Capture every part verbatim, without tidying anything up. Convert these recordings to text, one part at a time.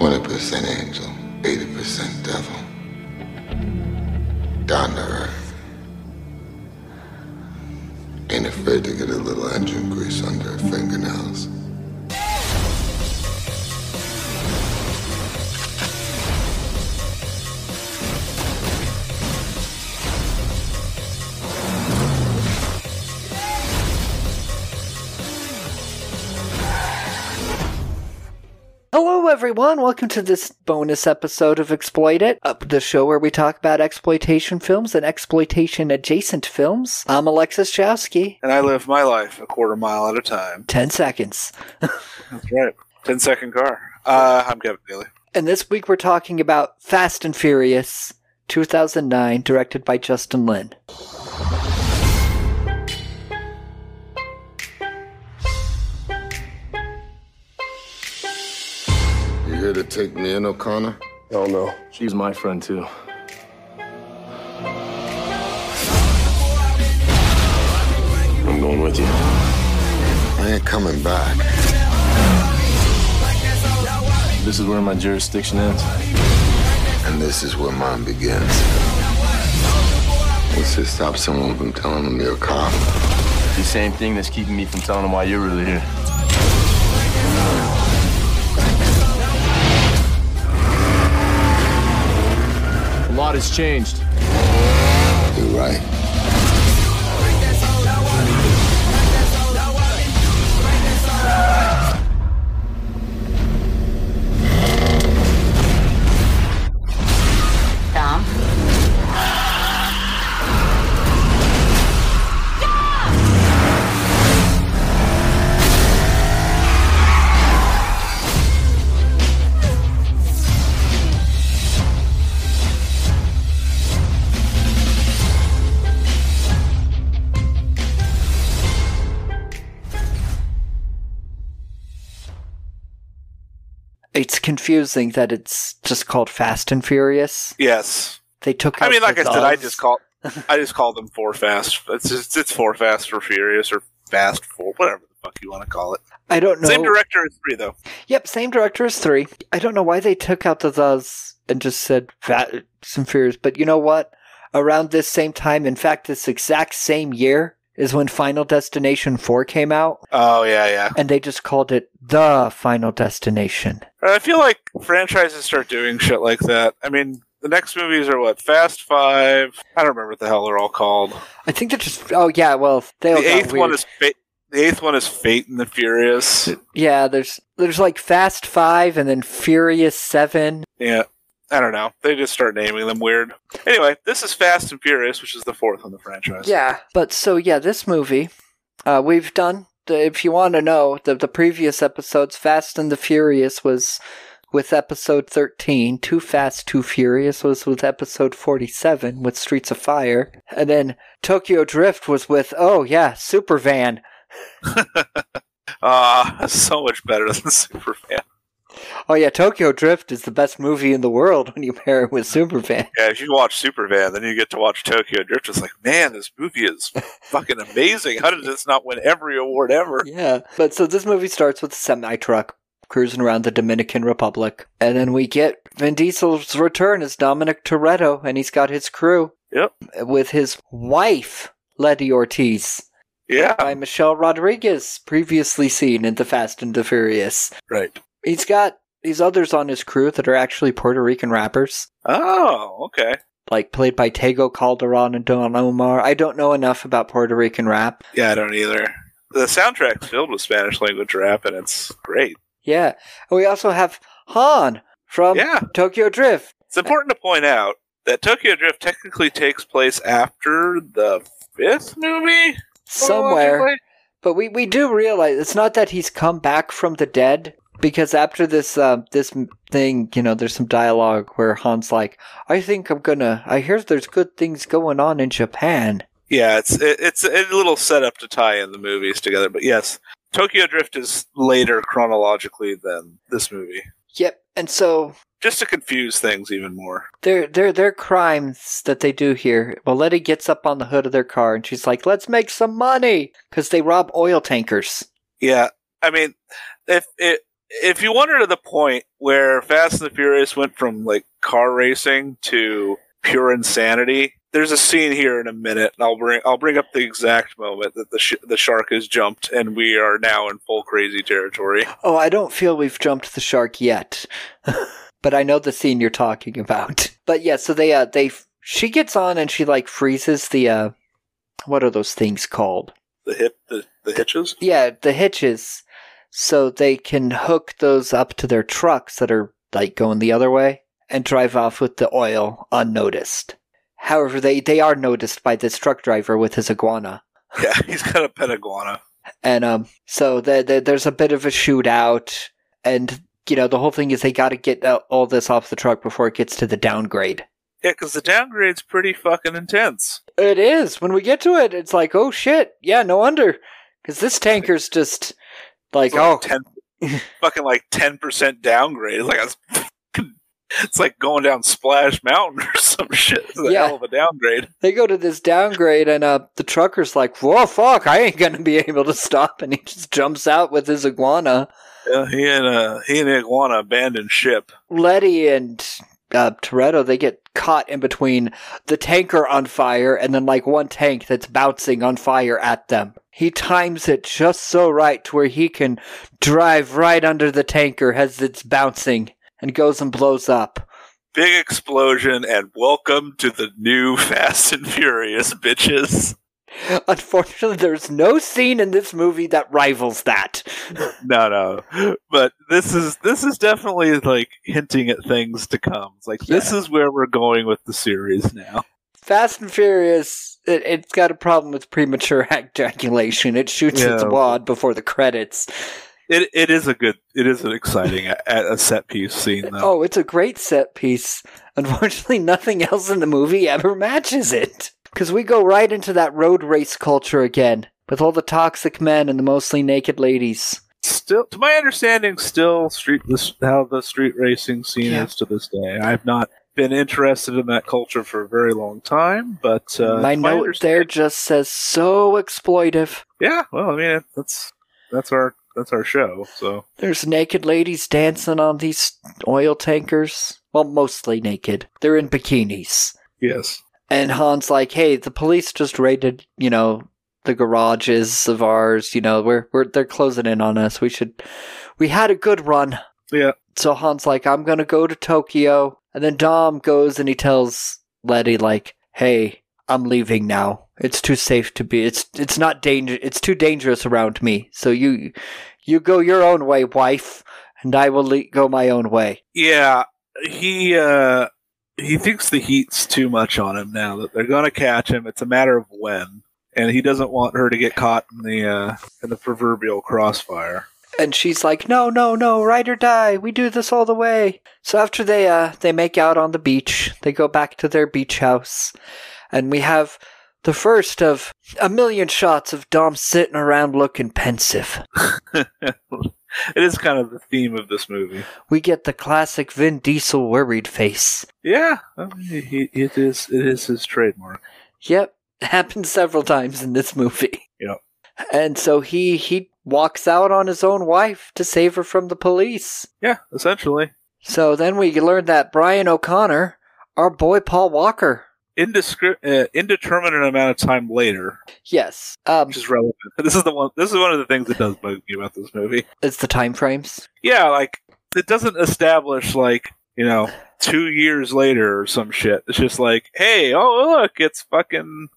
twenty percent angel, eighty percent devil. Down to earth. Ain't afraid to get a little engine grease under her fingernails. Hello everyone, welcome to this bonus episode of Exploit It, up the show where we talk about exploitation films and exploitation adjacent films. I'm Alexis Chowski. And I live my life a quarter mile at a time. Ten seconds. That's right. Ten second car. Uh, I'm Gavin Bailey. And this week we're talking about Fast and Furious two thousand nine, directed by Justin Lin. You here to take me in, O'Connor? Oh, no. She's my friend, too. I'm going with you. I ain't coming back. This is where my jurisdiction ends. And this is where mine begins. What's to stop someone from telling them you're a cop? It's the same thing that's keeping me from telling them why you're really here. A lot has changed. You're right. Dom? It's confusing that it's just called Fast and Furious. Yes, they took. I mean, like I said, I just call I just call them Four Fast. It's just, it's Four Fast or Furious or Fast Four, whatever the fuck you want to call it. I don't know. Same director as three, though. Yep, same director as three. I don't know why they took out the thes and just said Fast and Furious. But you know what? Around this same time, in fact, this exact same year is when Final Destination Four came out. Oh, yeah, yeah. And they just called it The Final Destination. I feel like franchises start doing shit like that. I mean, the next movies are what? Fast Five? I don't remember what the hell they're all called. I think they're just... Oh, yeah, well, they all the eighth one is fa- The eighth one is Fate and the Furious. Yeah, there's, there's like Fast Five and then Furious Seven. Yeah. I don't know. They just start naming them weird. Anyway, this is Fast and Furious, which is the fourth on the franchise. Yeah, but so yeah, this movie, uh, we've done, the, if you want to know, the, the previous episodes, Fast and the Furious was with episode thirteen, Too Fast, Too Furious was with episode forty-seven, with Streets of Fire, and then Tokyo Drift was with, oh yeah, Supervan. Ah, uh, so much better than Supervan. Oh yeah, Tokyo Drift is the best movie in the world when you pair it with Supervan. Yeah, if you watch Supervan, then you get to watch Tokyo Drift. It's like, man, this movie is fucking amazing. How did this not win every award ever? Yeah, but so this movie starts with a semi-truck cruising around the Dominican Republic. And then we get Vin Diesel's return as Dominic Toretto, and he's got his crew. Yep. With his wife, Letty Ortiz. Yeah. By Michelle Rodriguez, previously seen in The Fast and the Furious. Right. He's got these others on his crew that are actually Puerto Rican rappers. Oh, okay. Like, played by Tego Calderon and Don Omar. I don't know enough about Puerto Rican rap. Yeah, I don't either. The soundtrack's filled with Spanish-language rap, and it's great. Yeah. And we also have Han from yeah. Tokyo Drift. It's important to point out that Tokyo Drift technically takes place after the fifth movie? Somewhere. But we, we do realize it's not that he's come back from the dead. Because after this uh, this thing, you know, there's some dialogue where Han's like, I think I'm gonna, I hear there's good things going on in Japan. Yeah, it's it, it's a little setup to tie in the movies together. But yes, Tokyo Drift is later chronologically than this movie. Yep, and so... Just to confuse things even more. Their, their, their crimes that they do here. Well, Letty gets up on the hood of their car and she's like, let's make some money! Because they rob oil tankers. Yeah, I mean, if it... if you wonder to the point where Fast and the Furious went from like car racing to pure insanity, there's a scene here in a minute, and I'll bring I'll bring up the exact moment that the sh- the shark has jumped, and we are now in full crazy territory. Oh, I don't feel we've jumped the shark yet, but I know the scene you're talking about. But yeah, so they uh, they she gets on and she like freezes the uh, what are those things called? The hip the, the hitches. Yeah, the hitches, so they can hook those up to their trucks that are like going the other way and drive off with the oil unnoticed. However, they, they are noticed by this truck driver with his iguana. Yeah, he's got a pet iguana. And um, so the, the, there's a bit of a shootout. And, you know, the whole thing is they got to get all this off the truck before it gets to the downgrade. Yeah, because the downgrade's pretty fucking intense. It is. When we get to it, it's like, oh, shit. Yeah, no wonder. Because this tanker's just like, like oh. ten, fucking like ten percent downgrade. It's like a... It's like going down Splash Mountain or some shit. It's a yeah. hell of a downgrade. They go to this downgrade, and uh, the trucker's like, whoa, fuck, I ain't going to be able to stop. And he just jumps out with his iguana. Yeah, he and uh, he and the iguana abandoned ship. Letty and uh, Toretto, they get caught in between the tanker on fire and then like one tank that's bouncing on fire at them. He times it just so right to where he can drive right under the tanker as it's bouncing. And goes and blows up. Big explosion, and welcome to the new Fast and Furious, bitches. Unfortunately, there's no scene in this movie that rivals that. No, no. But this is this is definitely like hinting at things to come. It's like yeah. This is where we're going with the series now. Fast and Furious, it, it's got a problem with premature ejaculation. It shoots yeah. its wad before the credits. It it is a good, it is an exciting a, a set piece scene, though. Oh, it's a great set piece. Unfortunately, nothing else in the movie ever matches it. Because we go right into that road race culture again, with all the toxic men and the mostly naked ladies. Still, to my understanding, still street this, how the street racing scene yeah. is to this day. I've not been interested in that culture for a very long time, but... Uh, my note my there just says, so exploitive. Yeah, well, I mean, that's that's our... That's our show, so... There's naked ladies dancing on these oil tankers. Well, mostly naked. They're in bikinis. Yes. And Han's like, hey, the police just raided, you know, the garages of ours. You know, we're, we're they're closing in on us. We should... We had a good run. Yeah. So Han's like, I'm gonna go to Tokyo. And then Dom goes and he tells Letty, like, hey, I'm leaving now. It's too safe to be. It's it's not danger. It's too dangerous around me. So you you go your own way, wife, and I will le- go my own way. Yeah, he uh, he thinks the heat's too much on him now. That they're going to catch him. It's a matter of when, and he doesn't want her to get caught in the uh, in the proverbial crossfire. And she's like, "No, no, no, ride or die. We do this all the way." So after they uh, they make out on the beach, they go back to their beach house, and we have. The first of a million shots of Dom sitting around looking pensive. It is kind of the theme of this movie. We get the classic Vin Diesel worried face. Yeah, I mean, he, it is it is his trademark. Yep, happened several times in this movie. Yep. And so he, he walks out on his own wife to save her from the police. Yeah, essentially. So then we learn that Brian O'Connor, our boy Paul Walker... Indescri- uh, indeterminate amount of time later. Yes, um, which is relevant. This is the one. This is one of the things that does bug me about this movie. It's the time frames. Yeah, like it doesn't establish like you know two years later or some shit. It's just like, hey, oh look, it's fucking,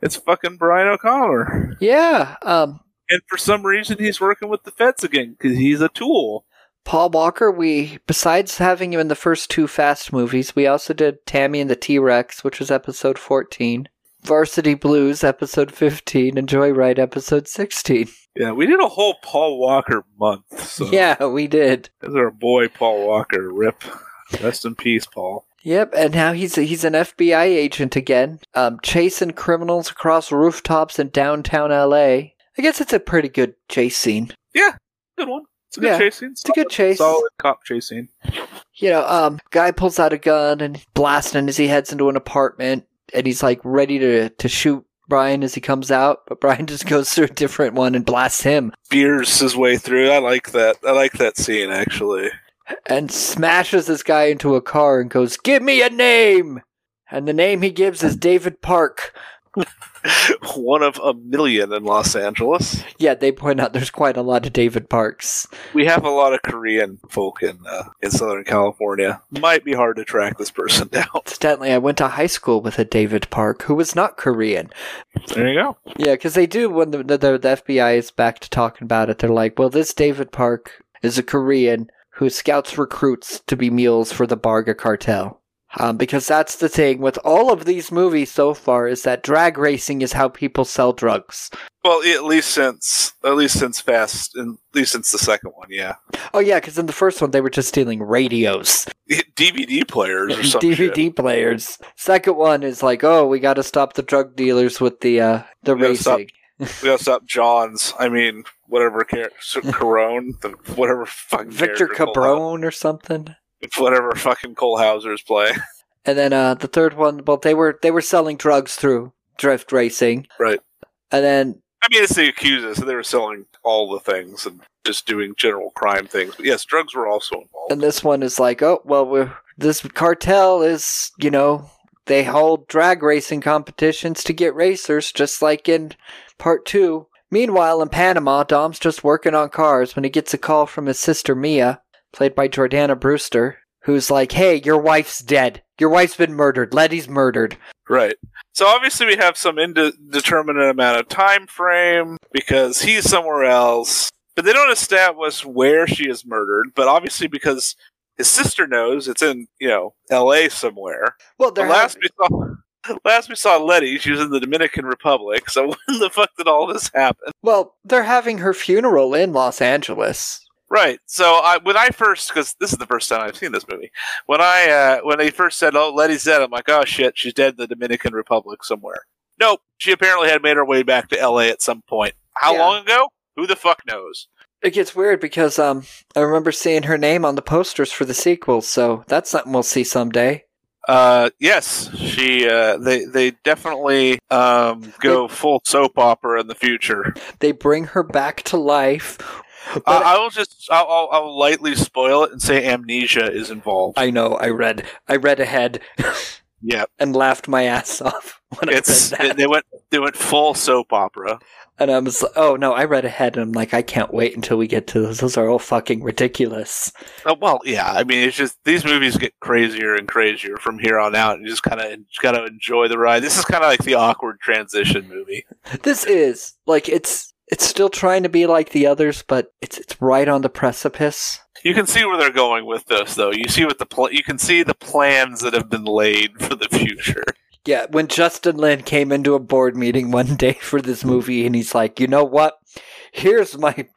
it's fucking Brian O'Connor. Yeah, um, and for some reason he's working with the feds again because he's a tool. Paul Walker, we, besides having him in the first two Fast movies, we also did Tammy and the T-Rex, which was episode fourteen, Varsity Blues, episode fifteen, and Joyride, episode sixteen. Yeah, we did a whole Paul Walker month. So. Yeah, we did. There's our boy, Paul Walker. Rip. Rest in peace, Paul. Yep, and now he's he's an F B I agent again, um, chasing criminals across rooftops in downtown L A. I guess it's a pretty good chase scene. Yeah, good one. It's a good yeah, chase scene. It's solid, a good chase. Solid cop chase scene. You know, um, guy pulls out a gun and blasting as he heads into an apartment, and he's like ready to, to shoot Brian as he comes out, but Brian just goes through a different one and blasts him. Beers his way through. I like that. I like that scene, actually. And smashes this guy into a car and goes, "Give me a name!" And the name he gives is David Park. One of a million in Los Angeles. Yeah, they point out there's quite a lot of David Parks. We have a lot of Korean folk in uh, in Southern California. Might be hard to track this person down. Incidentally, I went to high school with a David Park who was not Korean. There you go. Yeah, because they do, when the, the, the F B I is back to talking about it, they're like, well, this David Park is a Korean who scouts recruits to be mules for the Barga cartel. Um, because that's the thing with all of these movies so far, is that drag racing is how people sell drugs. Well, at least since at least since Fast, at least since the second one, yeah. Oh yeah, because in the first one they were just stealing radios, D V D players, or something. D V D shit. players. Second one is like, oh, we got to stop the drug dealers with the uh, the we racing. Gotta stop, we gotta stop John's. I mean, whatever car- Caron, the, whatever fucking Victor Cabrone or something. It's whatever fucking Cole Hauser's play. And then uh, the third one, well, they were they were selling drugs through drift racing. Right. And then... I mean, it's the accusers, so they were selling all the things and just doing general crime things. But yes, drugs were also involved. And this one is like, oh, well, we're, this cartel is, you know, they hold drag racing competitions to get racers, just like in part two. Meanwhile, in Panama, Dom's just working on cars when he gets a call from his sister, Mia, played by Jordana Brewster, who's like, hey, your wife's dead. Your wife's been murdered. Letty's murdered. Right. So obviously we have some indeterminate amount of time frame because he's somewhere else. But they don't establish where she is murdered. But obviously because his sister knows, it's in, you know, L A somewhere. Well, there last we saw... Last we saw Letty, she was in the Dominican Republic. So when the fuck did all this happen? Well, they're having her funeral in Los Angeles. Right, so I, when I first, because this is the first time I've seen this movie, when I uh, when they first said, oh, Letty's dead, I'm like, oh shit, she's dead in the Dominican Republic somewhere. Nope, she apparently had made her way back to L A at some point. How yeah. long ago? Who the fuck knows? It gets weird because um, I remember seeing her name on the posters for the sequel, so that's something we'll see someday. Uh, yes, she, uh, they, they definitely, um, go they, full soap opera in the future. They bring her back to life. But uh, I will just I'll, I'll, I'll lightly spoil it and say amnesia is involved. I know. I read. I read ahead. Yeah, and laughed my ass off when it's, I read that. They went. They went full soap opera. And I was like, oh no, I read ahead, and I'm like, I can't wait until we get to those. Those are all fucking ridiculous. Oh, well, yeah. I mean, it's just these movies get crazier and crazier from here on out. You just kind of got to enjoy the ride. This is kind of like the awkward transition movie. This is like it's. It's still trying to be like the others, but it's it's right on the precipice. You can see where they're going with this, though. You see what the pl- you can see the plans that have been laid for the future. Yeah, when Justin Lin came into a board meeting one day for this movie, and he's like, "You know what? Here's my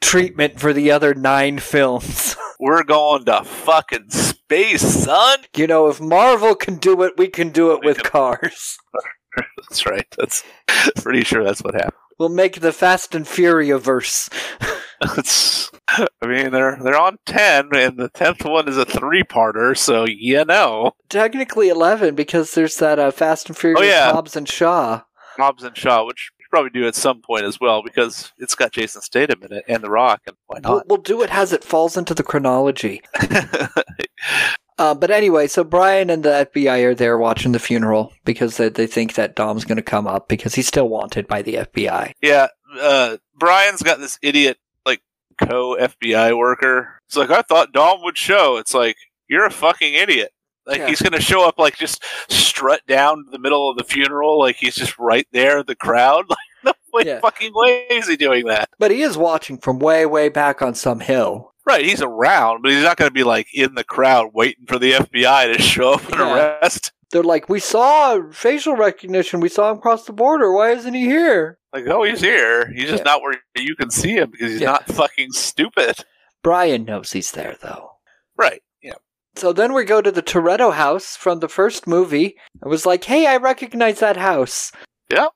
treatment for the other nine films. We're going to fucking space, son. You know, if Marvel can do it, we can do it we with can- cars." That's right. That's pretty sure that's what happened. We'll make the Fast and Furious verse. I mean, they're they're on ten, and the tenth one is a three-parter, so you know. Technically eleven, because there's that uh, Fast and Furious oh, yeah. Hobbs and Shaw. Hobbs and Shaw, which we should probably do at some point as well, because it's got Jason Statham in it, and The Rock, and why not? We'll, we'll do it as it falls into the chronology. Uh, but anyway, so Brian and the F B I are there watching the funeral because they, they think that Dom's going to come up because he's still wanted by the F B I. Yeah, uh, Brian's got this idiot, like, co-F B I worker. It's like, I thought Dom would show. It's like, you're a fucking idiot. Like, yeah. He's going to show up, like, just strut down to the middle of the funeral. Like, he's just right there in the crowd. Like, no way, yeah. fucking way is he doing that. But he is watching from way, way back on some hill. Right, he's around, but he's not going to be, like, in the crowd waiting for the F B I to show up and yeah. arrest. They're like, we saw facial recognition. We saw him cross the border. Why isn't he here? Like, oh, he's here. He's just yeah. not where you can see him because he's yeah. not fucking stupid. Brian knows he's there, though. Right, yeah. So then we go to the Toretto house from the first movie. I was like, hey, I recognize that house. Yeah.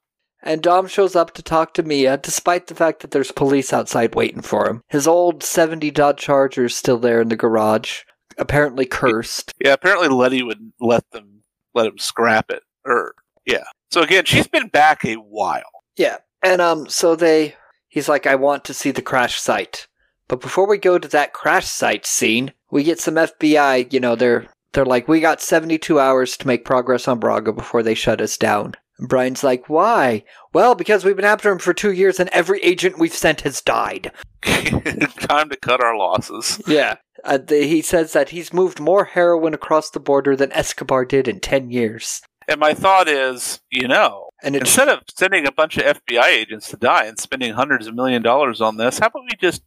And Dom shows up to talk to Mia, despite the fact that there's police outside waiting for him. His old seventy Dodge Charger is still there in the garage, apparently cursed. Yeah, apparently Letty would let them let him scrap it. Or yeah, So again, she's been back a while. Yeah. And um, so they, he's like, I want to see the crash site. But before we go to that crash site scene, we get some F B I, you know, they're they're like, we got seventy-two hours to make progress on Braga before they shut us down. And Brian's like, why? Well, because we've been after him for two years and every agent we've sent has died. Time to cut our losses. Yeah. Uh, the, he says that he's moved more heroin across the border than Escobar did in ten years. And my thought is, you know, and instead of sending a bunch of F B I agents to die and spending hundreds of million dollars on this, how about we just,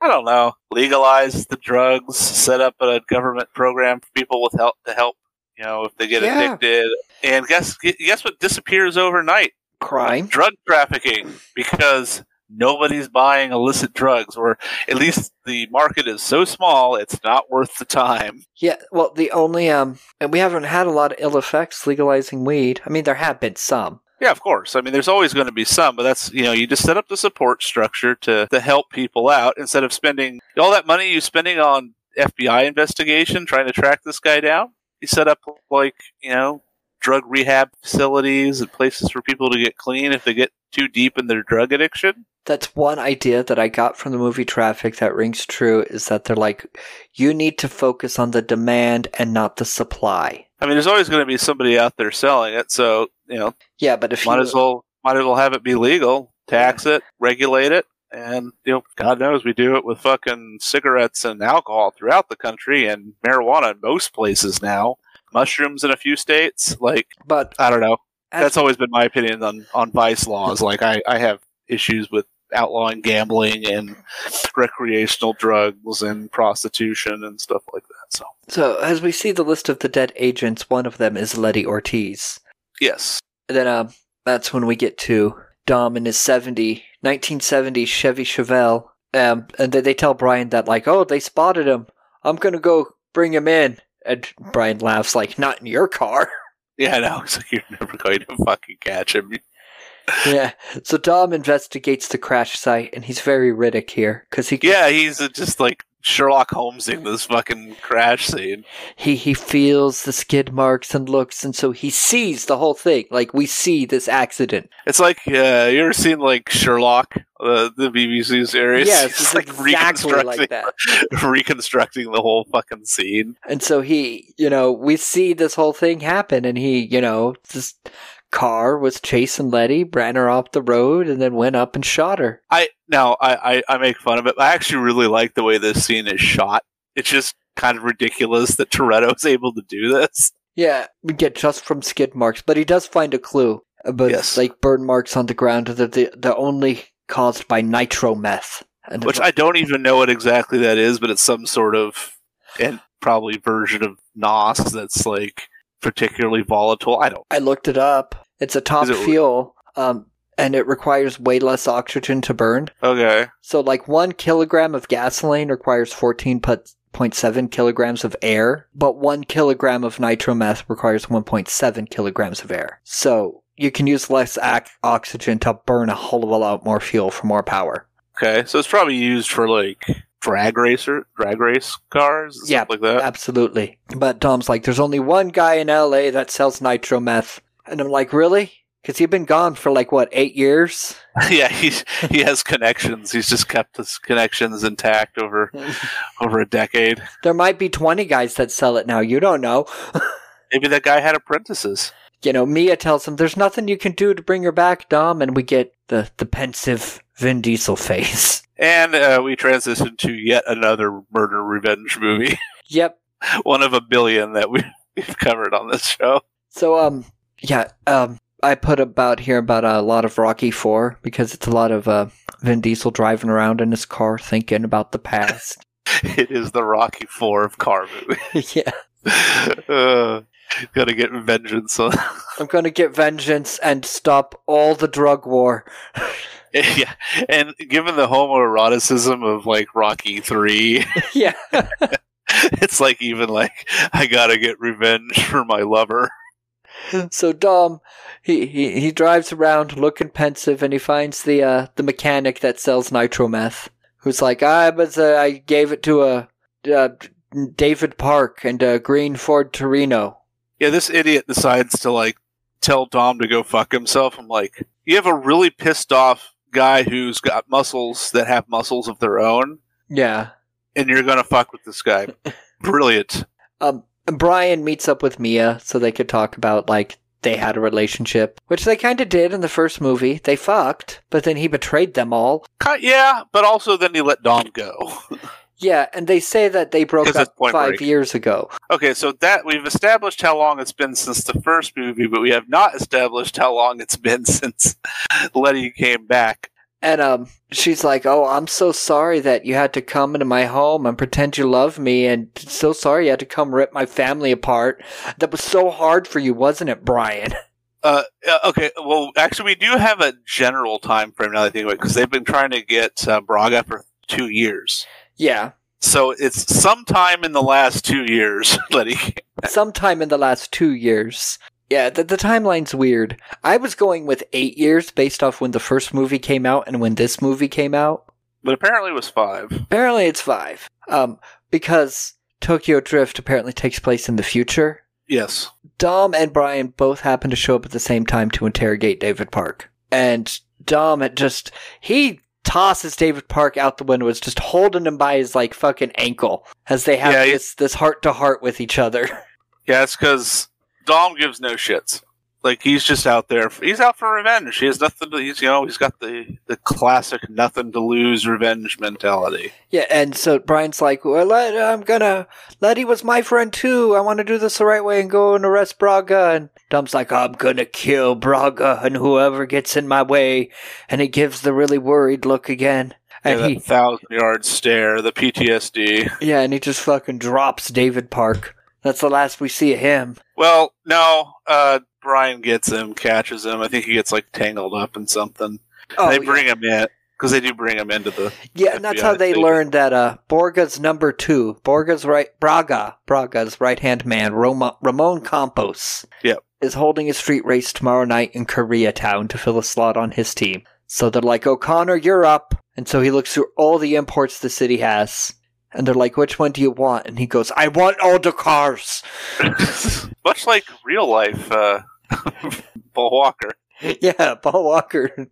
I don't know, legalize the drugs, set up a government program for people with help to help, you know, if they get yeah. addicted. And guess guess what disappears overnight? Crime. Drug trafficking, because nobody's buying illicit drugs, or at least the market is so small it's not worth the time. Yeah, well, the only, um, and we haven't had a lot of ill effects legalizing weed. I mean, there have been some. Yeah, of course. I mean, there's always going to be some, but that's, you know, you just set up the support structure to, to help people out instead of spending all that money you're spending on F B I investigation, trying to track this guy down. You set up, like, you know, drug rehab facilities and places for people to get clean if they get too deep in their drug addiction. That's one idea that I got from the movie Traffic that rings true, is that they're like, you need to focus on the demand and not the supply. I mean, there's always going to be somebody out there selling it, so, you know. Yeah, but if might you... As well, might as well have it be legal, tax yeah. it, regulate it, and, you know, God knows we do it with fucking cigarettes and alcohol throughout the country, and marijuana in most places now. Mushrooms in a few states, like, but I don't know. That's always been my opinion on, on vice laws. Like, I, I have issues with outlawing gambling and recreational drugs and prostitution and stuff like that. So, so as we see the list of the dead agents, one of them is Letty Ortiz. Yes. And then um, that's when we get to Dom in his nineteen seventy Chevy Chevelle. Um, and then they tell Brian that, like, oh, they spotted him. I'm going to go bring him in. And Brian laughs, like, not in your car. Yeah, I know. It's like, you're never going to fucking catch him. Yeah. So Dom investigates the crash site, and he's very Riddick here, because he yeah, he's just like Sherlock Holmesing this fucking crash scene. He he feels the skid marks and looks, and so he sees the whole thing. Like, we see this accident. It's like uh, you ever seen, like, Sherlock, uh, the B B C series? Yeah, it's, it's like exactly reconstructing, like that, reconstructing the whole fucking scene. And so he, you know, we see this whole thing happen, and he, you know, just. Car was chasing Letty, ran her off the road, and then went up and shot her. I now I, I, I make fun of it, but I actually really like the way this scene is shot. It's just kind of ridiculous that Toretto is able to do this. Yeah, we get just from skid marks, but he does find a clue. But yes. Like burn marks on the ground that the the only caused by nitrometh, and which I don't even know what exactly that is, but it's some sort of and probably version of N O S that's like. Particularly volatile. I don't. I looked it up. It's a top it fuel, um, and it requires way less oxygen to burn. Okay. So, like, one kilogram of gasoline requires fourteen point seven kilograms of air, but one kilogram of nitrometh requires one point seven kilograms of air. So, you can use less ac- oxygen to burn a whole lot more fuel for more power. Okay. So, it's probably used for, like... Drag racer, drag race cars, and yeah, stuff like that. Absolutely. But Dom's like, there's only one guy in L A that sells nitrometh, and I'm like, really? Because he'd been gone for like what, eight years? Yeah, he's he has connections. He's just kept his connections intact over over a decade. There might be twenty guys that sell it now. You don't know. Maybe that guy had apprentices. You know, Mia tells him there's nothing you can do to bring her back, Dom, and we get the the pensive Vin Diesel face. And uh, we transition to yet another murder revenge movie. Yep. One of a billion that we've, we've covered on this show. So, um, yeah, um, I put about here about a lot of Rocky Four because it's a lot of uh, Vin Diesel driving around in his car thinking about the past. It is the Rocky Four of car movies. Yeah. uh, gotta get vengeance on. I'm gonna get vengeance and stop all the drug war. Yeah, and given the homoeroticism of, like, Rocky Three, yeah, it's like even like I gotta get revenge for my lover. So Dom, he, he, he drives around looking pensive, and he finds the uh, the mechanic that sells nitrometh, who's like, I was uh, I gave it to a uh, David Park and a green Ford Torino. Yeah, this idiot decides to like tell Dom to go fuck himself. I'm like, you have a really pissed off guy who's got muscles that have muscles of their own. Yeah. And you're going to fuck with this guy. Brilliant. Um, Brian meets up with Mia so they could talk about, like, they had a relationship, which they kind of did in the first movie. They fucked, but then he betrayed them all. Yeah, but also then he let Dom go. Yeah, and they say that they broke up five years ago. Okay, so that we've established how long it's been since the first movie, but we have not established how long it's been since Letty came back. And um, she's like, oh, I'm so sorry that you had to come into my home and pretend you love me, and so sorry you had to come rip my family apart. That was so hard for you, wasn't it, Brian? Uh, okay, well, actually, we do have a general time frame now that I think about it, because they've been trying to get uh, Braga for two years. Yeah. So it's sometime in the last two years, Letty. Sometime in the last two years. Yeah, the, the timeline's weird. I was going with eight years based off when the first movie came out and when this movie came out. But apparently it was five. Apparently it's five. Um, because Tokyo Drift apparently takes place in the future. Yes. Dom and Brian both happen to show up at the same time to interrogate David Park. And Dom had just... He... tosses David Park out the window, is just holding him by his, like, fucking ankle as they have yeah, this this heart-to-heart with each other. Yeah, it's because Dom gives no shits. Like, he's just out there. He's out for revenge. He has nothing to lose. You know, he's got the, the classic nothing-to-lose revenge mentality. Yeah, and so Brian's like, well, I'm gonna... Letty was my friend, too. I want to do this the right way and go and arrest Braga. And Dom's like, I'm gonna kill Braga and whoever gets in my way. And he gives the really worried look again. And yeah, that he, thousand-yard stare, the P T S D. Yeah, and he just fucking drops David Park. That's the last we see of him. Well, no, uh... Brian gets him, catches him. I think he gets, like, tangled up in something. Oh, they bring yeah. him in, because they do bring him into the Yeah, F B I and that's how they learned that uh, Borga's number two, Borga's right, Braga, Braga's right-hand man, Roma, Ramon Campos, yep. is holding a street race tomorrow night in Koreatown to fill a slot on his team. So they're like, O'Connor, you're up. And so he looks through all the imports the city has. And they're like, which one do you want? And he goes, I want all the cars. Much like real life, uh... Paul Walker. Yeah, Paul Walker.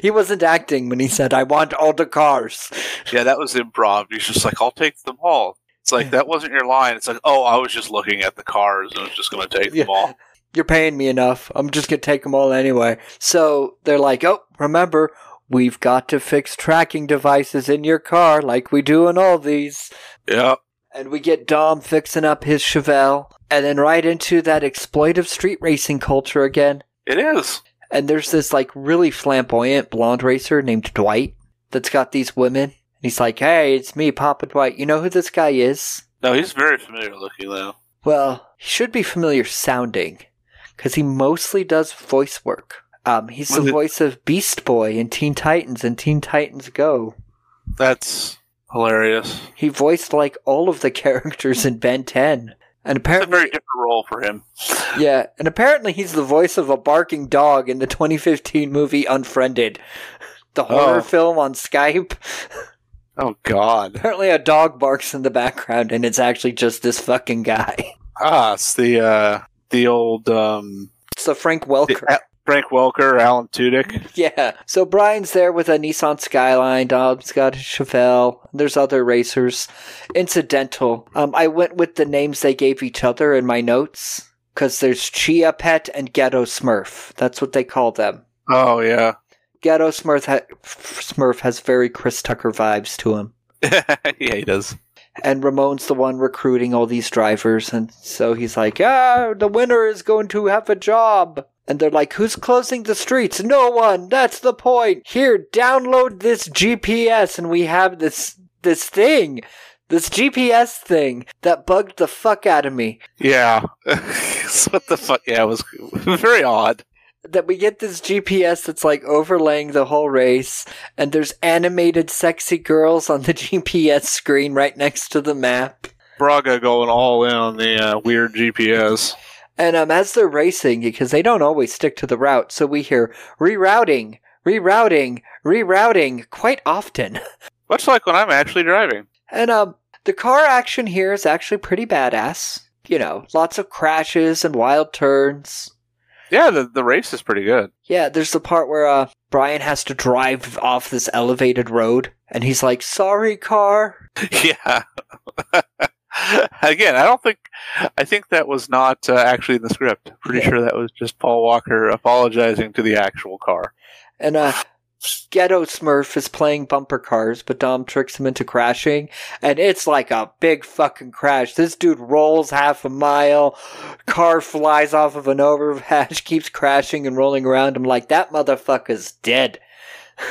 He wasn't acting when he said, I want all the cars. Yeah, that was improv. He's just like, I'll take them all. It's like, that wasn't your line. It's like, oh, I was just looking at the cars and I was just going to take yeah. them all. You're paying me enough. I'm just going to take them all anyway. So they're like, oh, remember, we've got to fix tracking devices in your car like we do in all these. Yeah. And we get Dom fixing up his Chevelle. And then right into that exploitive street racing culture again. It is. And there's this, like, really flamboyant blonde racer named Dwight that's got these women. And he's like, hey, it's me, Papa Dwight. You know who this guy is? No, he's very familiar looking, though. Well, he should be familiar sounding, because he mostly does voice work. Um, he's the voice of Beast Boy in Teen Titans and Teen Titans Go. That's hilarious. He voiced, like, all of the characters in Ben ten. And apparently, it's a very different role for him. Yeah, and apparently he's the voice of a barking dog in the twenty fifteen movie Unfriended, the horror oh. film on Skype. Oh, God. Apparently a dog barks in the background, and it's actually just this fucking guy. Ah, it's the, uh, the old... Um, it's the Frank Welker. The, uh, Frank Welker, Alan Tudyk. Yeah, so Brian's there with a Nissan Skyline, Dom's got a Chevelle, there's other racers. Incidental. Um, I went with the names they gave each other in my notes, because there's Chia Pet and Ghetto Smurf. That's what they call them. Oh, yeah. Ghetto Smurf, ha- Smurf has very Chris Tucker vibes to him. Yeah, he does. And Ramon's the one recruiting all these drivers, and so he's like, ah, the winner is going to have a job. And they're like, who's closing the streets? No one. That's the point. Here, download this G P S. And we have this this thing, this G P S thing that bugged the fuck out of me. Yeah. What the fuck? Yeah, it was very odd. That we get this G P S that's, like, overlaying the whole race. And there's animated sexy girls on the G P S screen right next to the map. Braga going all in on the uh, weird G P S. And um, as they're racing, because they don't always stick to the route, so we hear rerouting, rerouting, rerouting quite often. Much like when I'm actually driving. And um, the car action here is actually pretty badass. You know, lots of crashes and wild turns. Yeah, the the race is pretty good. Yeah, there's the part where uh, Brian has to drive off this elevated road, and he's like, sorry, car. Yeah. Again, I don't think... I think that was not uh, actually in the script. Pretty yeah. sure that was just Paul Walker apologizing to the actual car. And uh, Ghetto Smurf is playing bumper cars, but Dom tricks him into crashing, and it's like a big fucking crash. This dude rolls half a mile, car flies off of an overpass, keeps crashing and rolling around. I'm like, that motherfucker's dead.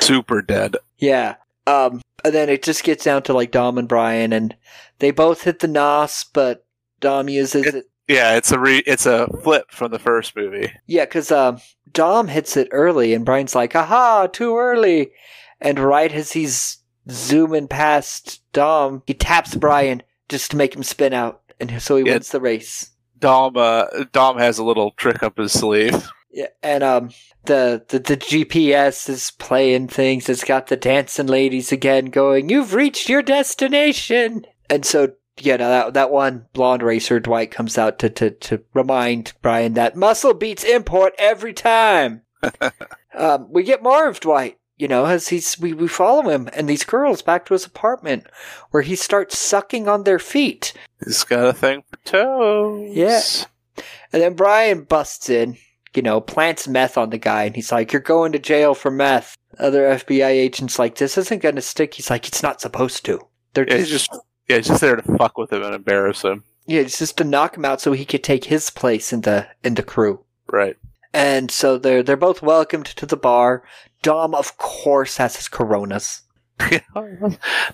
Super dead. Yeah. Um, and then it just gets down to like Dom and Brian, and they both hit the N O S, but Dom uses it. it. Yeah, it's a re- it's a flip from the first movie. Yeah, because um, Dom hits it early, and Brian's like, aha, too early. And right as he's zooming past Dom, he taps Brian just to make him spin out, and so he yeah, wins the race. Dom uh, Dom has a little trick up his sleeve. Yeah, and um, the, the, the G P S is playing things. It's got the dancing ladies again going, you've reached your destination. And so... Yeah, no, that that one blonde racer, Dwight, comes out to, to, to remind Brian that muscle beats import every time. um, we get more of Dwight, you know, as he's we, we follow him and these girls back to his apartment where he starts sucking on their feet. He's got a thing for toes. Yeah. And then Brian busts in, you know, plants meth on the guy, and he's like, you're going to jail for meth. Other F B I agents like, this isn't going to stick. He's like, it's not supposed to. They're yeah, just... just- Yeah, he's just there to fuck with him and embarrass him. Yeah, it's just to knock him out so he could take his place in the in the crew. Right. And so they're they're both welcomed to the bar. Dom, of course, has his Coronas.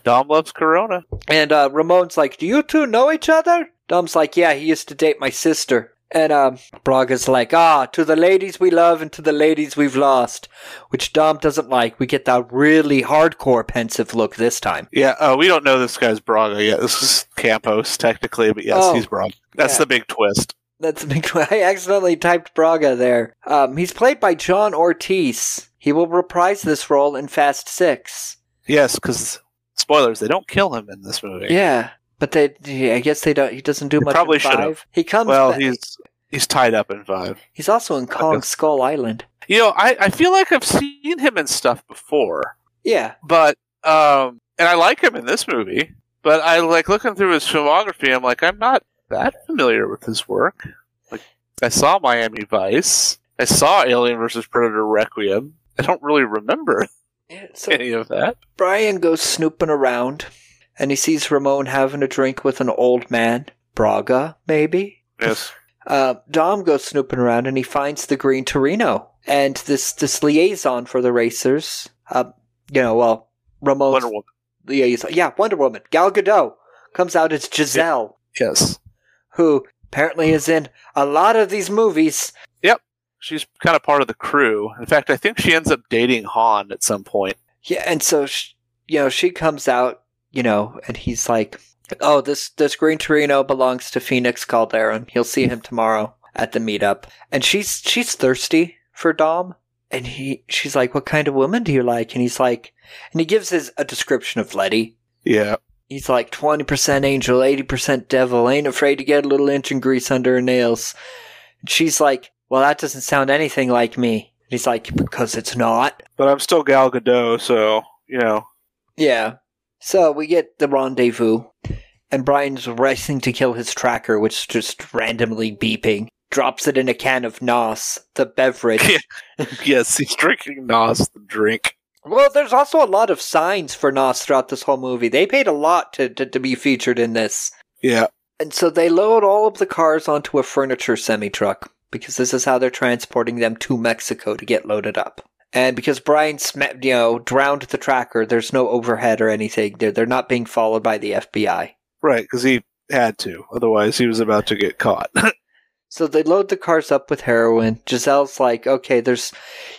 Dom loves Corona. And uh, Ramon's like, do you two know each other? Dom's like, yeah, he used to date my sister. And um, Braga's like, ah, to the ladies we love and to the ladies we've lost, which Dom doesn't like. We get that really hardcore pensive look this time. Yeah, oh, we don't know this guy's Braga yet. This is Campos, technically, but yes, oh, he's Braga. That's yeah. the big twist. That's the big twist. I accidentally typed Braga there. Um, he's played by John Ortiz. He will reprise this role in Fast Six. Yes, because, spoilers, they don't kill him in this movie. Yeah. But they, I guess they don't. He doesn't do they much. Probably in five. Should've. He comes. Well, back. he's he's tied up in five. He's also in Kong Skull Island. You know, I, I feel like I've seen him in stuff before. Yeah, but um, and I like him in this movie. But I like looking through his filmography. I'm like, I'm not that familiar with his work. Like, I saw Miami Vice. I saw Alien versus. Predator Requiem. I don't really remember yeah, so any of that. Brian goes snooping around. And he sees Ramon having a drink with an old man. Braga, maybe? Yes. Uh, Dom goes snooping around and he finds the green Torino. And this, this liaison for the racers. Uh, you know, well, Ramon's Wonder Woman. Liaison. Yeah, Wonder Woman. Gal Gadot comes out as Giselle. Yep. Yes. Who apparently is in a lot of these movies. Yep. She's kind of part of the crew. In fact, I think she ends up dating Han at some point. Yeah, and so, she, you know, she comes out. You know, and he's like, oh, this, this green Torino belongs to Phoenix Calderon. He'll see him tomorrow at the meetup. And she's she's thirsty for Dom. And he she's like, what kind of woman do you like? And he's like, and he gives his a description of Letty. Yeah. He's like, twenty percent angel, eighty percent devil, ain't afraid to get a little engine grease under her nails. And she's like, well, that doesn't sound anything like me. And he's like, because it's not. But I'm still Gal Gadot, so, you know. Yeah. So we get the rendezvous, and Brian's racing to kill his tracker, which is just randomly beeping. Drops it in a can of N O S, the beverage. Yes, he's drinking N O S, the drink. Well, there's also a lot of signs for N O S throughout this whole movie. They paid a lot to, to, to be featured in this. Yeah. And so they load all of the cars onto a furniture semi-truck, because this is how they're transporting them to Mexico to get loaded up. And because Brian, sm- you know, drowned the tracker, there's no overhead or anything. They're, they're not being followed by the F B I. Right, because he had to. Otherwise, he was about to get caught. So they load the cars up with heroin. Giselle's like, okay, there's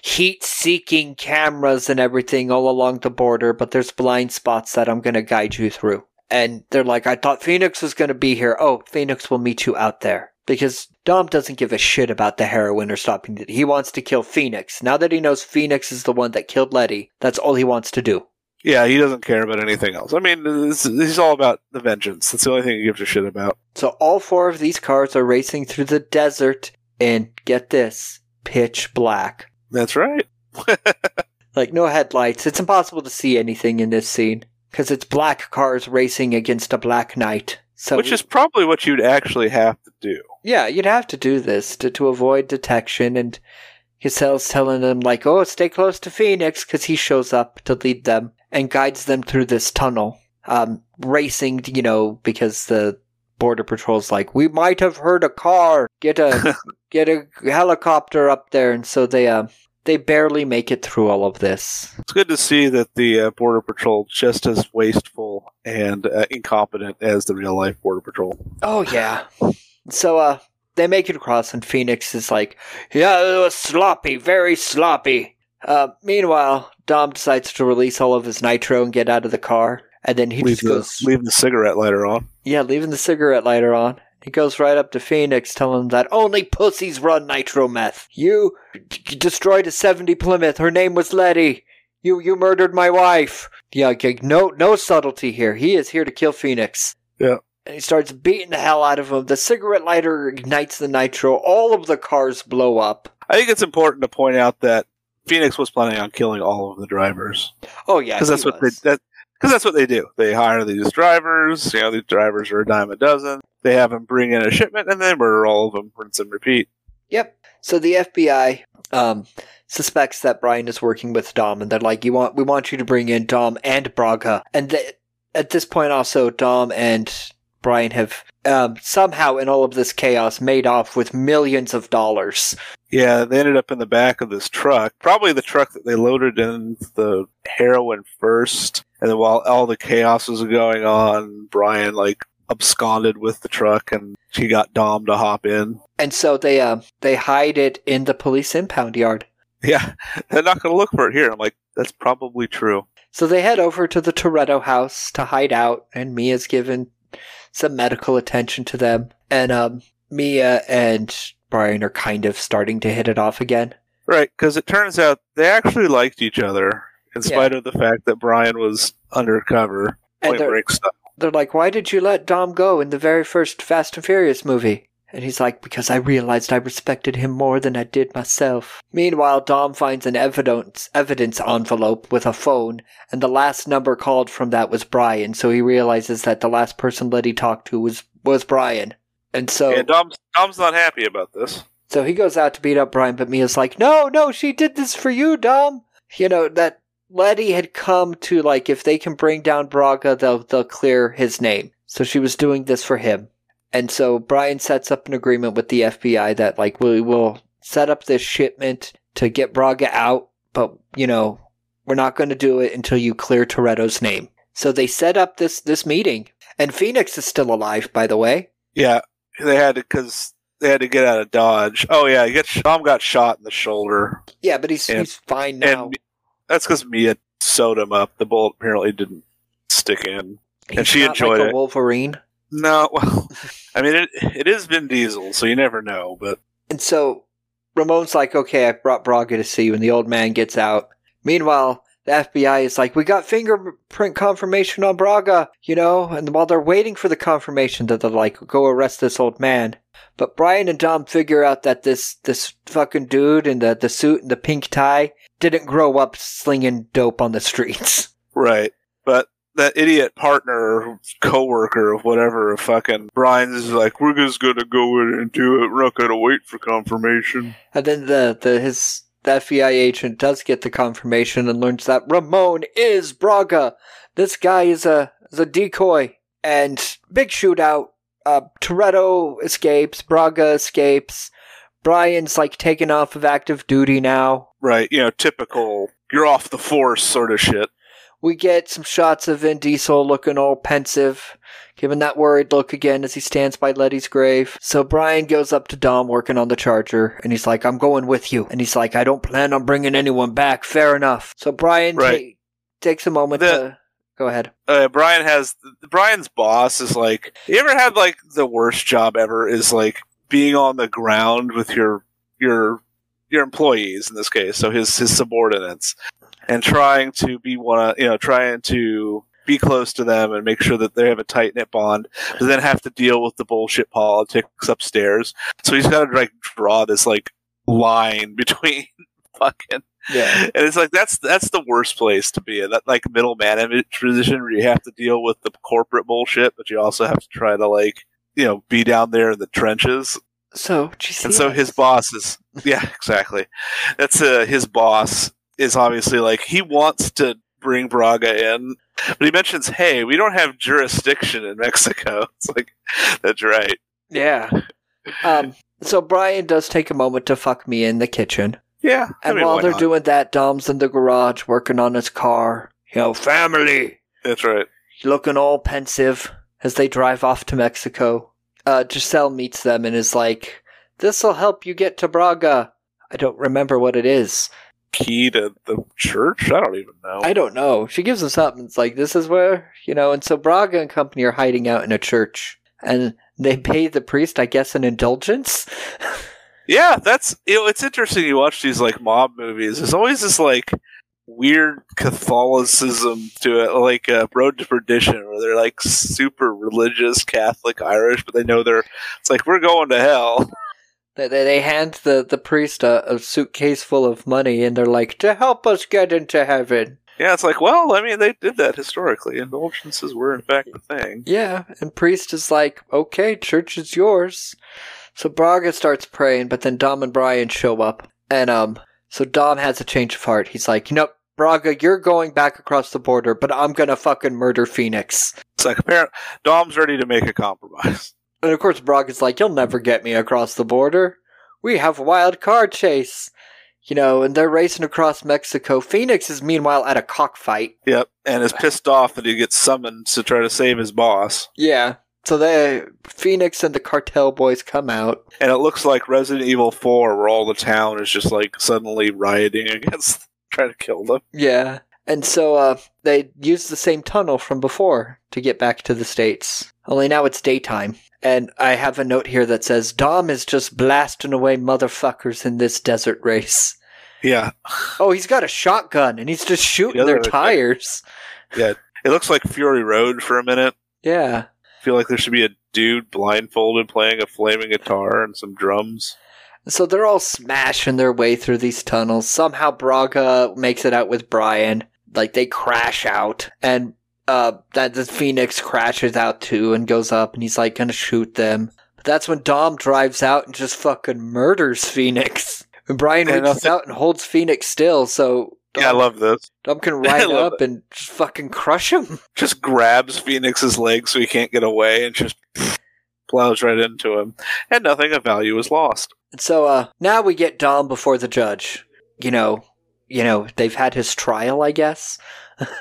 heat-seeking cameras and everything all along the border, but there's blind spots that I'm going to guide you through. And they're like, I thought Phoenix was going to be here. Oh, Phoenix will meet you out there. Because Dom doesn't give a shit about the heroin or stopping it. He wants to kill Phoenix. Now that he knows Phoenix is the one that killed Letty, that's all he wants to do. Yeah, he doesn't care about anything else. I mean, this is all about the vengeance. That's the only thing he gives a shit about. So all four of these cars are racing through the desert, and get this, pitch black. That's right. Like, no headlights. It's impossible to see anything in this scene because it's black cars racing against a black night. So Which we, is probably what you'd actually have to do. Yeah, you'd have to do this to, to avoid detection. And Giselle's telling them, like, oh, stay close to Phoenix, because he shows up to lead them and guides them through this tunnel. Um, racing, you know, because the Border Patrol's like, we might have heard a car. Get a get a helicopter up there. And so they... Um, They barely make it through all of this. It's good to see that the uh, Border Patrol just as wasteful and uh, incompetent as the real-life Border Patrol. Oh, yeah. So uh, they make it across, and Phoenix is like, yeah, it was sloppy, very sloppy. Uh, meanwhile, Dom decides to release all of his nitro and get out of the car. And then he leave just the, goes... Leaving the cigarette lighter on. Yeah, leaving the cigarette lighter on. He goes right up to Phoenix, telling him that only pussies run nitro meth. You d- destroyed a seventy Plymouth. Her name was Letty. You you murdered my wife. Yeah, no no subtlety here. He is here to kill Phoenix. Yeah. And he starts beating the hell out of him. The cigarette lighter ignites the nitro. All of the cars blow up. I think it's important to point out that Phoenix was planning on killing all of the drivers. Oh yeah, because that's was. what they that because that's what they do. They hire these drivers. You know, these drivers are a dime a dozen. They have them bring in a shipment, and they murder all of them, rinse and repeat. Yep. So the F B I um, suspects that Brian is working with Dom, and they're like, "You want? We want you to bring in Dom and Braga." And they, at this point, also, Dom and Brian have um, somehow, in all of this chaos, made off with millions of dollars. Yeah, they ended up in the back of this truck, probably the truck that they loaded in the heroin first. And then while all the chaos was going on, Brian, like, absconded with the truck, and she got Dom to hop in. And so they um uh, they hide it in the police impound yard. Yeah, they're not going to look for it here. I'm like, that's probably true. So they head over to the Toretto house to hide out, and Mia's given some medical attention to them. And um Mia and Brian are kind of starting to hit it off again. Right, because it turns out they actually liked each other, in spite yeah. of the fact that Brian was undercover. Point Break stuff. They're like, why did you let Dom go in the very first Fast and Furious movie? And he's like, because I realized I respected him more than I did myself. Meanwhile, Dom finds an evidence evidence envelope with a phone, and the last number called from that was Brian, so he realizes that the last person Letty talked to was, was Brian. And so... Yeah, Dom's, Dom's not happy about this. So he goes out to beat up Brian, but Mia's like, no, no, she did this for you, Dom! You know, that... Letty had come to, like, if they can bring down Braga, they'll they'll clear his name. So she was doing this for him. And so Brian sets up an agreement with the F B I that, like, we will set up this shipment to get Braga out, but, you know, we're not going to do it until you clear Toretto's name. So they set up this, this meeting. And Phoenix is still alive, by the way. Yeah, they had to, because they had to get out of Dodge. Oh, yeah, he gets, Tom got shot in the shoulder. Yeah, but he's, and, he's fine now. And, That's because Mia sewed him up. The bullet apparently didn't stick in. He's and she enjoyed like a Wolverine. It. No, well, I mean, it, it is Vin Diesel, so you never know. But And so Ramon's like, okay, I brought Braga to see you, and the old man gets out. Meanwhile, the F B I is like, we got fingerprint confirmation on Braga, you know? And while they're waiting for the confirmation, that they're like, go arrest this old man. But Brian and Dom figure out that this, this fucking dude in the, the suit and the pink tie didn't grow up slinging dope on the streets. Right. But that idiot partner, coworker, whatever, fucking Brian's is like, we're just gonna go in and do it. We're not gonna wait for confirmation. And then the, the, his, the F B I agent does get the confirmation and learns that Ramon is Braga. This guy is a, is a decoy. And big shootout. Uh, Toretto escapes. Braga escapes. Brian's, like, taken off of active duty now. Right, you know, typical, you're off the force sort of shit. We get some shots of Vin Diesel looking all pensive, giving that worried look again as he stands by Letty's grave. So Brian goes up to Dom working on the Charger, and he's like, I'm going with you. And he's like, I don't plan on bringing anyone back, fair enough. So Brian right. t- takes a moment the- to... Go ahead. Uh, Brian has... Brian's boss is like... You ever had, like, the worst job ever is, like... being on the ground with your your your employees in this case, so his his subordinates, and trying to be one, you know, trying to be close to them and make sure that they have a tight knit bond, but then have to deal with the bullshit politics upstairs. So he's got to like draw this like line between fucking. Yeah, and it's like that's that's the worst place to be in, that like middle management position where you have to deal with the corporate bullshit, but you also have to try to like you know be down there in the trenches. So, G C S. And so his boss is yeah, exactly. That's uh, his boss is obviously like he wants to bring Braga in, but he mentions, "Hey, we don't have jurisdiction in Mexico." It's like that's right. Yeah. Um. So Brian does take a moment to fuck me in the kitchen. Yeah. And I mean, while they're not? doing that, Dom's in the garage working on his car. You know, family. That's right. Looking all pensive as they drive off to Mexico. Uh, Giselle meets them and is like, "This'll help you get to Braga." I don't remember what it is. Key to the church? I don't even know. I don't know. She gives them something. It's like, this is where, you know, and so Braga and company are hiding out in a church. And they pay the priest, I guess, an indulgence? Yeah, that's you know, it's interesting. You watch these like mob movies. There's always this like weird Catholicism to it, like uh, Road to Perdition, where they're like super religious Catholic Irish, but they know they're. It's like we're going to hell. They they hand the the priest a, a suitcase full of money, and they're like, to help us get into heaven. Yeah, it's like, well, I mean, they did that historically. Indulgences were in fact a thing. Yeah, and priest is like, okay, church is yours. So Braga starts praying, but then Dom and Brian show up. And um, so Dom has a change of heart. He's like, you know, Braga, you're going back across the border, but I'm going to fucking murder Phoenix. It's like, apparently, Dom's ready to make a compromise. And of course, Braga's like, you'll never get me across the border. We have a wild car chase. You know, and they're racing across Mexico. Phoenix is meanwhile at a cockfight. Yep, and is pissed off that he gets summoned to try to save his boss. Yeah. So they, Phoenix and the cartel boys come out. And it looks like Resident Evil Four, where all the town is just like suddenly rioting against, trying to kill them. Yeah. And so uh, they use the same tunnel from before to get back to the States. Only now it's daytime. And I have a note here that says, Dom is just blasting away motherfuckers in this desert race. Yeah. Oh, he's got a shotgun and he's just shooting the their tires. Like, yeah. It looks like Fury Road for a minute. Yeah. Feel like there should be a dude blindfolded playing a flaming guitar and some drums. So they're all smashing their way through these tunnels. Somehow Braga makes it out with Brian. Like they crash out, and uh, that the Phoenix crashes out too and goes up, and he's like gonna shoot them. But that's when Dom drives out and just fucking murders Phoenix. And Brian reaches out and holds Phoenix still. So. Dom, yeah, I love this. Dom can ride up that. and just fucking crush him. Just grabs Phoenix's leg so he can't get away and just plows right into him. And nothing of value is lost. And so uh, now we get Dom before the judge. You know, you know, they've had his trial, I guess.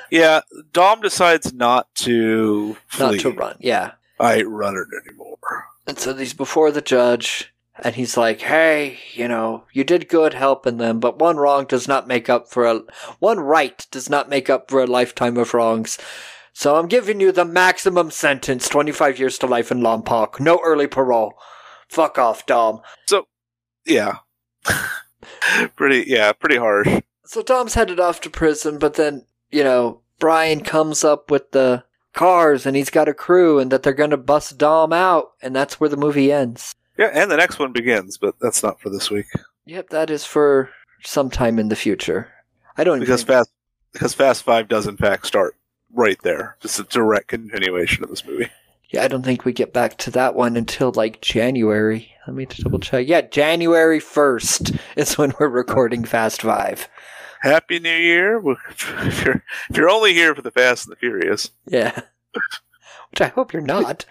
Yeah, Dom decides not to flee. Not to run, yeah. I ain't running anymore. And so he's before the judge. And he's like, hey, you know, you did good helping them, but one wrong does not make up for a, one right does not make up for a lifetime of wrongs. So I'm giving you the maximum sentence, twenty-five years to life in Lompoc. No early parole. Fuck off, Dom. So, yeah. pretty, yeah, pretty harsh. So Dom's headed off to prison, but then, you know, Brian comes up with the cars and he's got a crew and that they're going to bust Dom out. And that's where the movie ends. Yeah, and the next one begins, but that's not for this week. Yep, that is for sometime in the future. I don't because fast because Fast Five does in fact start right there. Just a direct continuation of this movie. Yeah, I don't think we get back to that one until like January. Let me double check. Yeah, January first is when we're recording Fast Five. Happy New Year! If you're, if you're only here for the Fast and the Furious, yeah, which I hope you're not.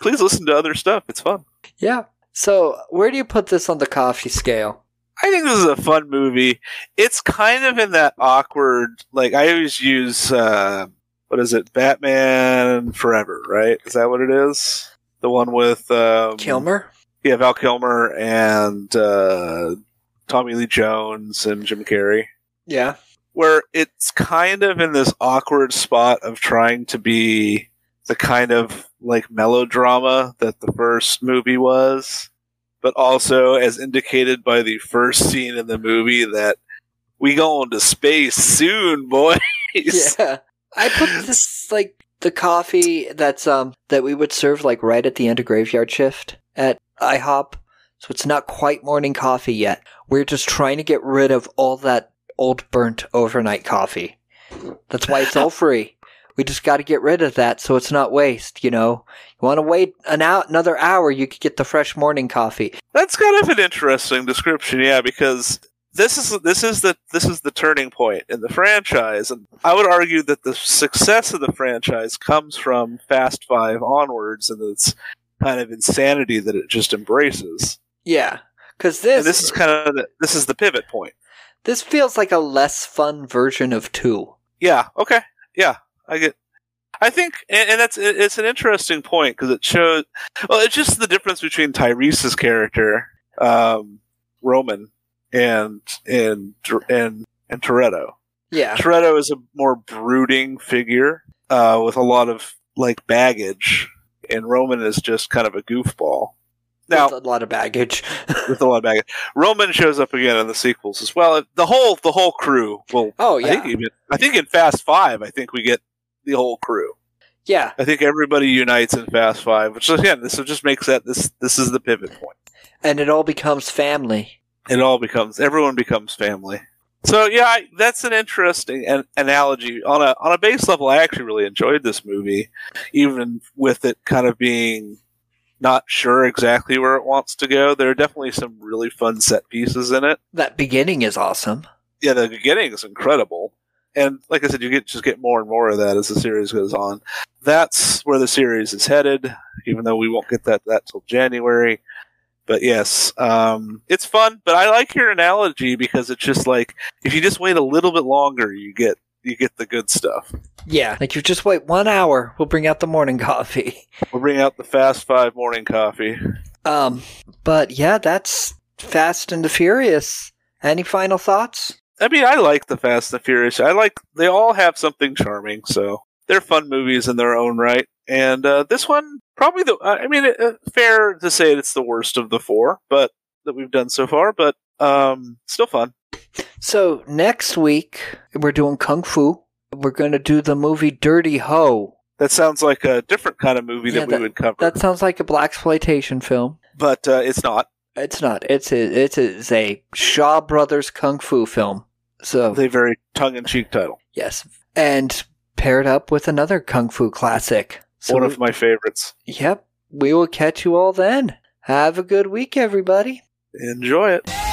Please listen to other stuff. It's fun. Yeah. So, where do you put this on the coffee scale? I think this is a fun movie. It's kind of in that awkward, like, I always use, uh, what is it, Batman Forever, right? Is that what it is? The one with... Um, Kilmer? Yeah, Val Kilmer and uh, Tommy Lee Jones and Jim Carrey. Yeah. Where it's kind of in this awkward spot of trying to be the kind of, like, melodrama that the first movie was, but also, as indicated by the first scene in the movie, that we going to space soon, boys. Yeah. I put this, like, the coffee that's, um, that we would serve, like, right at the end of graveyard shift at I hop. So it's not quite morning coffee yet. We're just trying to get rid of all that old burnt overnight coffee. That's why it's all free. We just got to get rid of that so it's not waste, you know. You want to wait an hour, another hour, you could get the fresh morning coffee. That's kind of an interesting description, yeah, because this is this is the this is the turning point in the franchise, and I would argue that the success of the franchise comes from Fast Five onwards and its kind of insanity that it just embraces. Yeah, because this and this is kind of the, this is the pivot point. This feels like a less fun version of two. Yeah. Okay. Yeah. I get. I think, and, and that's it's an interesting point because it shows. Well, it's just the difference between Tyrese's character, um, Roman, and and and and Toretto. Yeah, Toretto is a more brooding figure uh, with a lot of like baggage, and Roman is just kind of a goofball. Now, with a lot of baggage. with a lot of baggage. Roman shows up again in the sequels as well. The whole the whole crew. Well, oh yeah. I think, even, I think in Fast Five, I think we get the whole crew. Yeah. I think everybody unites in Fast Five, which again, this just makes that this this is the pivot point. And it all becomes family. It all becomes everyone becomes family. So yeah, I, that's an interesting an- analogy. On a on a base level, I actually really enjoyed this movie, even with it kind of being not sure exactly where it wants to go. There are definitely some really fun set pieces in it. That beginning is awesome. Yeah, the beginning is incredible. And like I said, you get just get more and more of that as the series goes on. That's where the series is headed, even though we won't get that, that till January. But yes, um, it's fun. But I like your analogy because it's just like, if you just wait a little bit longer, you get you get the good stuff. Yeah, like you just wait one hour, we'll bring out the morning coffee. We'll bring out the Fast Five morning coffee. Um, but yeah, that's Fast and the Furious. Any final thoughts? I mean, I like the Fast and the Furious. I like, they all have something charming, so they're fun movies in their own right. And uh, this one, probably the, I mean, it, uh, fair to say it's the worst of the four, but that we've done so far, but um, still fun. So next week, we're doing Kung Fu. We're going to do the movie Dirty Ho. That sounds like a different kind of movie yeah, that we that, would cover. That sounds like a blaxploitation film. But uh, it's not. It's not. It's a, it's, a, it's a Shaw Brothers Kung Fu film. So a very tongue-in-cheek title. Yes. And paired up with another Kung Fu classic. So One we, of my favorites. Yep. We will catch you all then. Have a good week, everybody. Enjoy it.